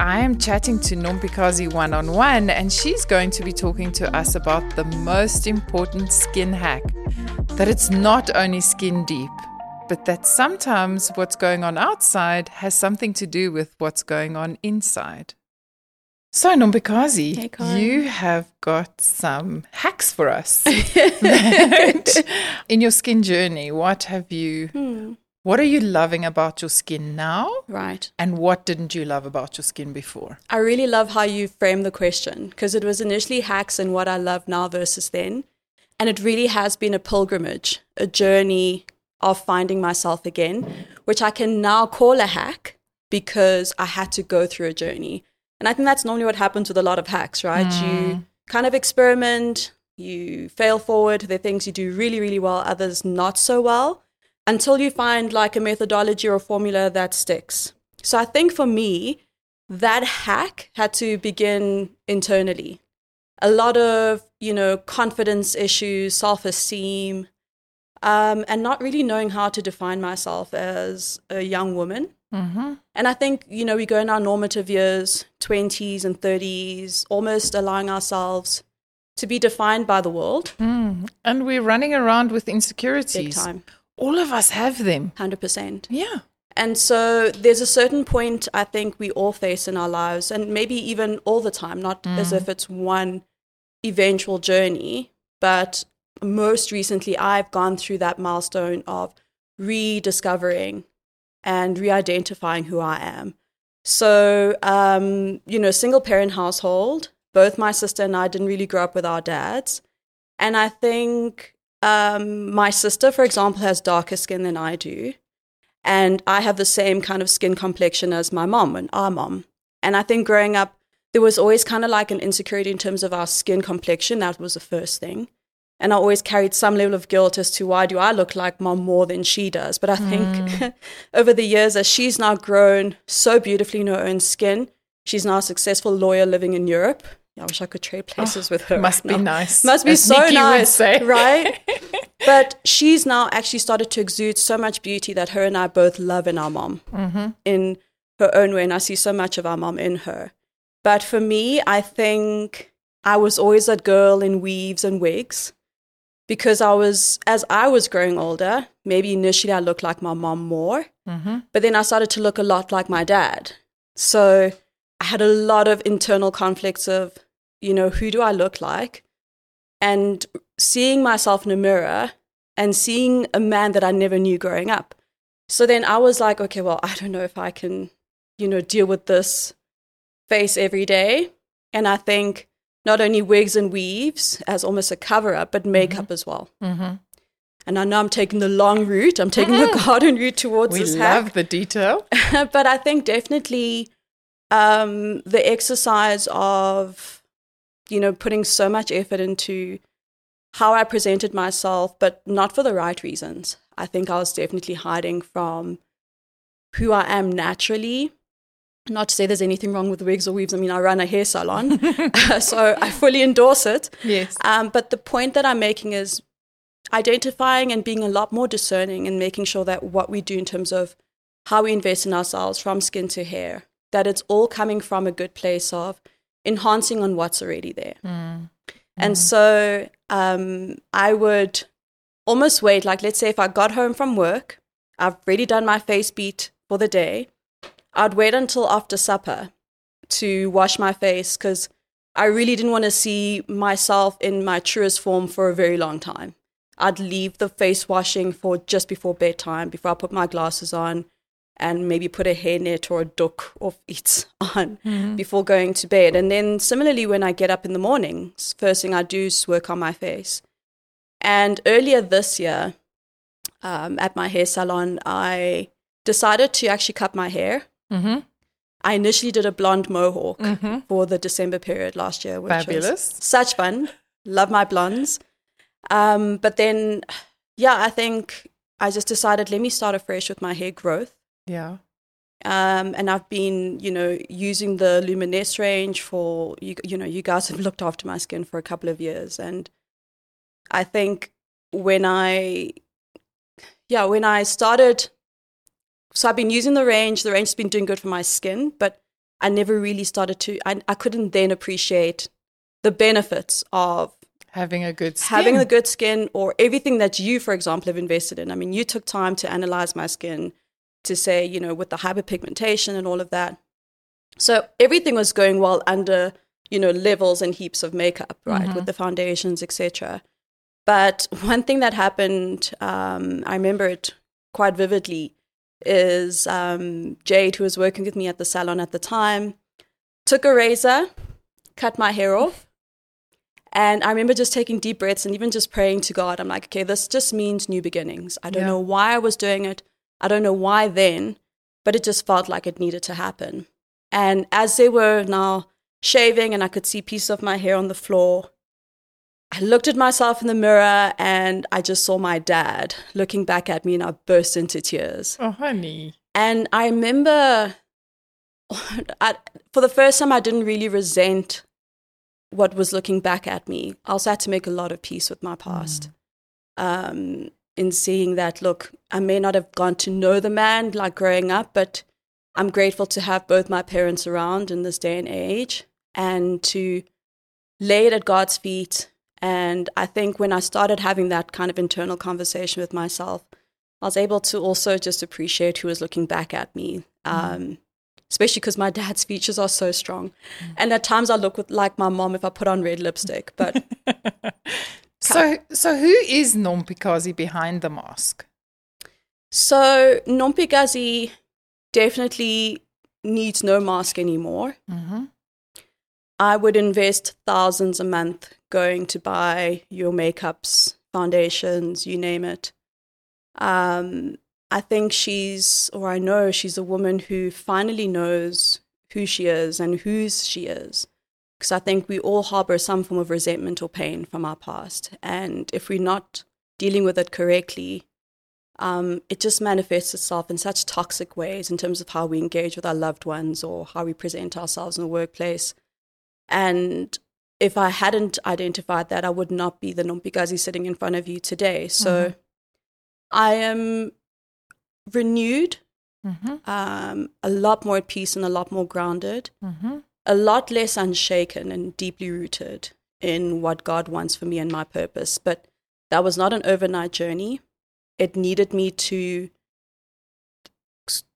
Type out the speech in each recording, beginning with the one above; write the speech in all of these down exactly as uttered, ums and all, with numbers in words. I am chatting to Nompikazi one-on-one, and she's going to be talking to us about the most important skin hack, that it's not only skin deep, but that sometimes what's going on outside has something to do with what's going on inside. So Nompikazi, hey, you have got some hacks for us. In your skin journey, what have you... Hmm. What are you loving about your skin now? Right. And what didn't you love about your skin before? I really love how you framed the question, because it was initially hacks and what I love now versus then. And it really has been a pilgrimage, a journey of finding myself again, which I can now call a hack because I had to go through a journey. And I think that's normally what happens with a lot of hacks, right? Mm. You kind of experiment, you fail forward. There are things you do really, really well, others not so well, until you find like a methodology or a formula that sticks. So I think for me, that hack had to begin internally. A lot of, you know, confidence issues, self-esteem, um, and not really knowing how to define myself as a young woman. Mm-hmm. And I think, you know, we go in our normative years, twenties and thirties, almost allowing ourselves to be defined by the world. Mm. And we're running around with insecurities. Big time. All of us have them. one hundred percent. Yeah. And so there's a certain point I think we all face in our lives, and maybe even all the time, not mm. as if it's one eventual journey, but most recently I've gone through that milestone of rediscovering and re-identifying who I am. So, um, you know, single parent household, both my sister and I didn't really grow up with our dads. And I think... Um, my sister, for example, has darker skin than I do, and I have the same kind of skin complexion as my mom and our mom. And I think growing up, there was always kind of like an insecurity in terms of our skin complexion. That was the first thing. And I always carried some level of guilt as to why do I look like mom more than she does. But I think mm. over the years, as she's now grown so beautifully in her own skin, she's now a successful lawyer living in Europe. I wish I could trade places oh, with her. Must right be now. nice. Must be As so Nikki nice, right? But she's now actually started to exude so much beauty that her and I both love in our mom, mm-hmm. in her own way. And I see so much of our mom in her. But for me, I think I was always that girl in weaves and wigs, because I was, as I was growing older, maybe initially I looked like my mom more, mm-hmm. but then I started to look a lot like my dad. So I had a lot of internal conflicts of, you know, who do I look like? And seeing myself in a mirror and seeing a man that I never knew growing up. So then I was like, okay, well, I don't know if I can, you know, deal with this face every day. And I think not only wigs and weaves as almost a cover-up, but makeup mm-hmm. as well. Mm-hmm. And I know I'm taking the long route. I'm taking mm-hmm. the garden route towards we this hack. We love the detail. But I think definitely um, the exercise of, you know, putting so much effort into how I presented myself, but not for the right reasons. I think I was definitely hiding from who I am naturally. Not to say there's anything wrong with wigs or weaves. I mean, I run a hair salon, so I fully endorse it. Yes. Um, but the point that I'm making is identifying and being a lot more discerning and making sure that what we do in terms of how we invest in ourselves from skin to hair, that it's all coming from a good place of enhancing on what's already there. Mm. And mm. so um, I would almost wait, like let's say if I got home from work, I've already done my face beat for the day, I'd wait until after supper to wash my face because I really didn't want to see myself in my truest form for a very long time. I'd leave the face washing for just before bedtime, before I put my glasses on, and maybe put a hairnet or a doek or iets on mm-hmm. before going to bed. And then similarly, when I get up in the morning, first thing I do is work on my face. And earlier this year, um, at my hair salon, I decided to actually cut my hair. Mm-hmm. I initially did a blonde mohawk mm-hmm. for the December period last year, which Fabulous. was such fun. Love my blondes. Um, but then, yeah, I think I just decided, let me start afresh with my hair growth. Yeah. Um, and I've been, you know, using the Luminesce range for, you, you know, you guys have looked after my skin for a couple of years. And I think when I, yeah, when I started, so I've been using the range, the range has been doing good for my skin, but I never really started to, I, I couldn't then appreciate the benefits of having a good skin. Having a good skin or everything that you, for example, have invested in. I mean, you took time to analyze my skin to say, you know, with the hyperpigmentation and all of that. So everything was going well under, you know, levels and heaps of makeup, right, mm-hmm. with the foundations, et cetera. But one thing that happened, um, I remember it quite vividly, is um, Jade, who was working with me at the salon at the time, took a razor, cut my hair off. And I remember just taking deep breaths and even just praying to God. I'm like, okay, this just means new beginnings. I don't yeah. know why I was doing it. I don't know why then, but it just felt like it needed to happen. And as they were now shaving and I could see pieces of my hair on the floor, I looked at myself in the mirror and I just saw my dad looking back at me and I burst into tears. Oh, honey. And I remember I, for the first time, I didn't really resent what was looking back at me. I also had to make a lot of peace with my past mm. um, in seeing that, look, I may not have gone to know the man like growing up, but I'm grateful to have both my parents around in this day and age and to lay it at God's feet. And I think when I started having that kind of internal conversation with myself, I was able to also just appreciate who was looking back at me. Um, mm. Especially because my dad's features are so strong. Mm. And at times I look with, like my mom if I put on red lipstick. But So so who is Nompikazi behind the mask? So Nompikazi definitely needs no mask anymore. Mm-hmm. I would invest thousands a month going to buy your makeups, foundations, you name it. Um I think she's, or I know she's a woman who finally knows who she is and whose she is. Because I think we all harbor some form of resentment or pain from our past. And if we're not dealing with it correctly, um, it just manifests itself in such toxic ways in terms of how we engage with our loved ones or how we present ourselves in the workplace. And if I hadn't identified that, I would not be the Nompikazi sitting in front of you today. So mm-hmm. I am renewed, mm-hmm. um, a lot more at peace and a lot more grounded, mm-hmm. a lot less unshaken and deeply rooted in what God wants for me and my purpose. But that was not an overnight journey. It needed me to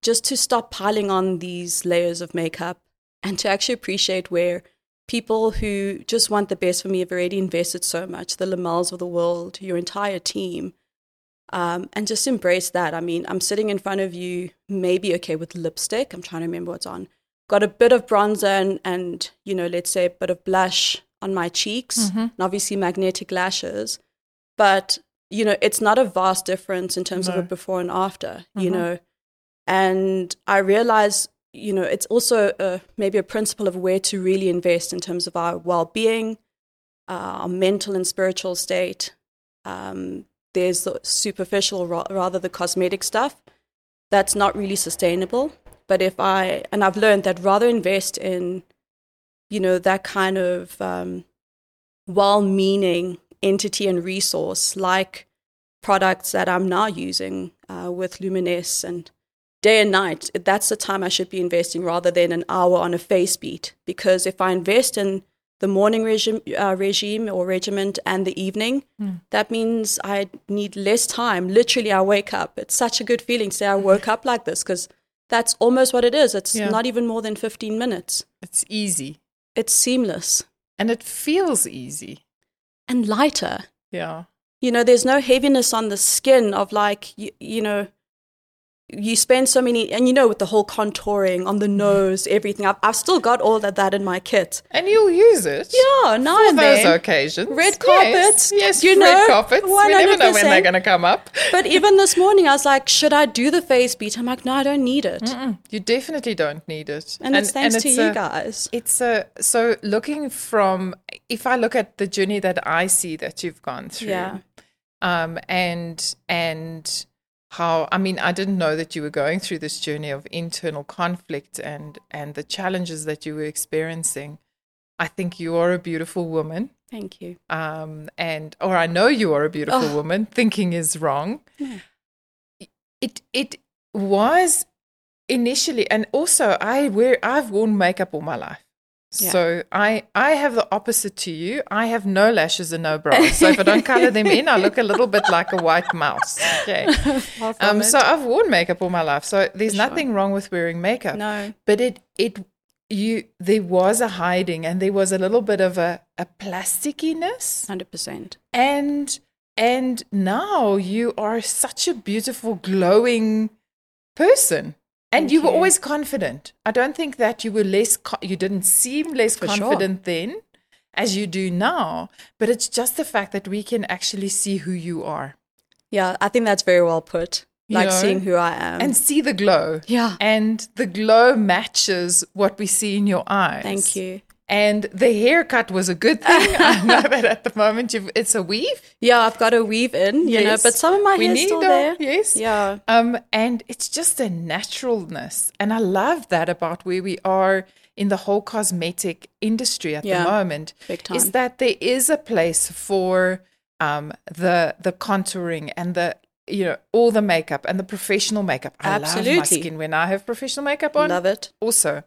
just to stop piling on these layers of makeup and to actually appreciate where people who just want the best for me have already invested so much, the Lamelles of the world, your entire team, Um, and just embrace that. I mean, I'm sitting in front of you, maybe okay with lipstick. I'm trying to remember what's on. Got a bit of bronzer and, and you know, let's say a bit of blush on my cheeks mm-hmm. and obviously magnetic lashes. But, you know, it's not a vast difference in terms no. of a before and after, mm-hmm. you know. And I realize, you know, it's also a, maybe a principle of where to really invest in terms of our well-being, uh, our mental and spiritual state, um there's the superficial, rather the cosmetic stuff that's not really sustainable. But if I, and I've learned that rather invest in, you know, that kind of um, well-meaning entity and resource like products that I'm now using uh, with Luminesce and day and night, that's the time I should be investing rather than an hour on a face beat. Because if I invest in the morning regime, uh, regime or regiment and the evening, mm. that means I need less time. Literally, I wake up. It's such a good feeling to say I woke up like this because that's almost what it is. It's yeah. not even more than fifteen minutes. It's easy. It's seamless. And it feels easy. And lighter. Yeah. You know, there's no heaviness on the skin of like, you, you know, you spend so many, and you know, with the whole contouring on the nose, everything. I've, I've still got all of that in my kit. And you'll use it. Yeah, now and then. For those occasions. Red carpets. Yes, yes you red know, carpets. one hundred percent. We never know when they're going to come up. But even this morning, I was like, should I do the face beat? I'm like, no, I don't need it. Mm-mm. You definitely don't need it. And, and it's thanks and it's to a, you guys. It's a, so looking from, if I look at the journey that I see that you've gone through, yeah. um, and and... How, I mean, I didn't know that you were going through this journey of internal conflict and, and the challenges that you were experiencing. I think you are a beautiful woman. Thank you. Um, and or I know you are a beautiful oh. woman. Thinking is wrong. Yeah. It it was initially, and also I wear, I've worn makeup all my life. Yeah. So I, I have the opposite to you. I have no lashes and no brows. So if I don't color them in, I look a little bit like a white mouse. Okay. Um, so I've worn makeup all my life. So there's For nothing sure. wrong with wearing makeup. No. But it, it, you, there was a hiding and there was a little bit of a, a plasticiness. one hundred percent. And, and now you are such a beautiful, glowing person. And you, you were always confident. I don't think that you were less, co- you didn't seem less For confident sure. then as you do now, but it's just the fact that we can actually see who you are. Yeah, I think that's very well put, like you know, seeing who I am. And see the glow. Yeah. And the glow matches what we see in your eyes. Thank you. And the haircut was a good thing. I know that at the moment you've, it's a weave. Yeah, I've got a weave in, you yes. know, but some of my hair's still a, there. Yes. Yeah. Um, and it's just a naturalness. And I love that about where we are in the whole cosmetic industry at yeah, the moment. Big time. Is that there is a place for um, the the contouring and the, you know, all the makeup and the professional makeup. I Absolutely. love my skin when I have professional makeup on. Love it. Also.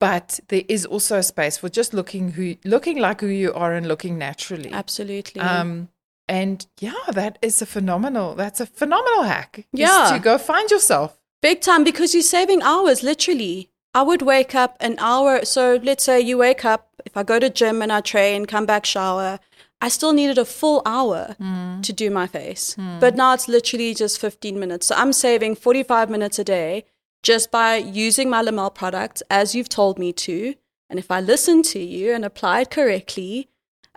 But there is also a space for just looking who, looking like who you are and looking naturally. Absolutely. Um, and yeah, that is a phenomenal, that's a phenomenal hack. Yeah. To go find yourself. Big time, because you're saving hours, literally. I would wake up an hour. So let's say you wake up, if I go to gym and I train, come back, shower, I still needed a full hour mm. to do my face. Mm. But now it's literally just fifteen minutes. So I'm saving forty-five minutes a day. Just by using my Lamelles products as you've told me to, and if I listen to you and apply it correctly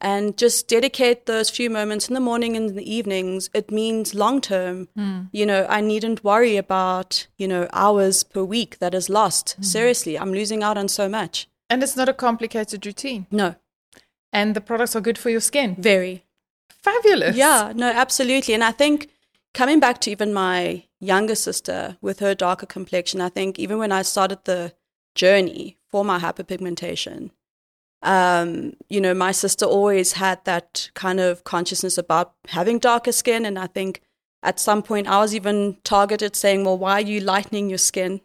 and just dedicate those few moments in the morning and in the evenings, it means long term, mm. you know, I needn't worry about, you know, hours per week that is lost. Mm. Seriously, I'm losing out on so much. And it's not a complicated routine. No. And the products are good for your skin. Very. Fabulous. Yeah, no, absolutely. And I think coming back to even my younger sister with her darker complexion, I think even when I started the journey for my hyperpigmentation, um, you know, my sister always had that kind of consciousness about having darker skin. And I think at some point I was even targeted saying, well, why are you lightening your skin?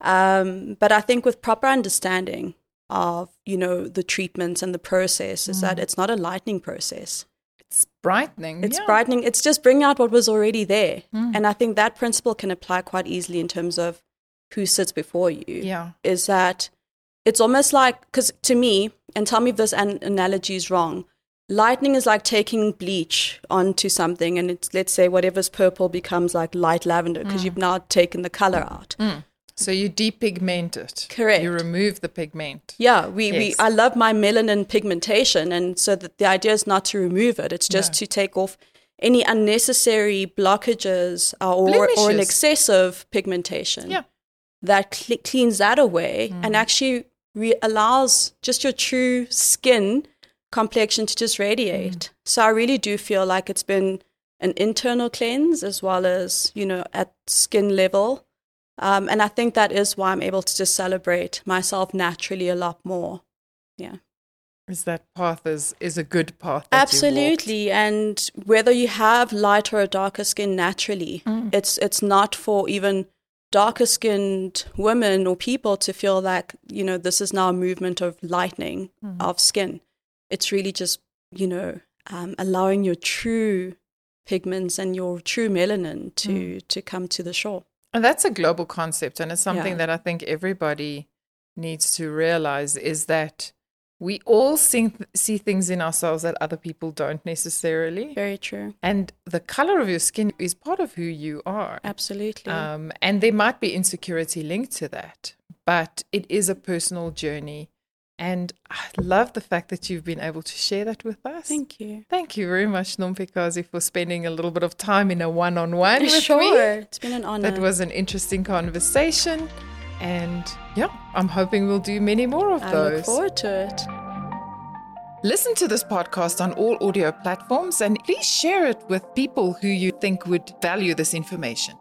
Um, but I think with proper understanding of, you know, the treatments and the process is mm. that it's not a lightening process. It's brightening. It's yeah. brightening. It's just bringing out what was already there. Mm. And I think that principle can apply quite easily in terms of who sits before you. Yeah. Is that it's almost like, because to me, and tell me if this an- analogy is wrong, lightening is like taking bleach onto something and it's, let's say whatever's purple becomes like light lavender because mm. you've now taken the color out. Mm. So you depigment it. Correct. You remove the pigment. Yeah. we, yes. we. I love my melanin pigmentation. And so that the idea is not to remove it. It's just no. to take off any unnecessary blockages or, or an excessive pigmentation yeah. that cl- cleans that away mm. and actually re- allows just your true skin complexion to just radiate. Mm. So I really do feel like it's been an internal cleanse as well as, you know, at skin level. Um, and I think that is why I'm able to just celebrate myself naturally a lot more. Yeah. Is that path is, is a good path. Absolutely. And whether you have lighter or darker skin naturally, mm. it's it's not for even darker skinned women or people to feel like, you know, this is now a movement of lightening mm. of skin. It's really just, you know, um, allowing your true pigments and your true melanin to, mm. to come to the shore. And that's a global concept, and it's something yeah. that I think everybody needs to realize is that we all see, see things in ourselves that other people don't necessarily. Very true. And the color of your skin is part of who you are. Absolutely. Um, and there might be insecurity linked to that, but it is a personal journey. And I love the fact that you've been able to share that with us. Thank you. Thank you very much, Nompikazi, for spending a little bit of time in a one-on-one with sure. me. Sure, it's been an honor. That was an interesting conversation. And yeah, I'm hoping we'll do many more of I those. I look forward to it. Listen to this podcast on all audio platforms and please share it with people who you think would value this information.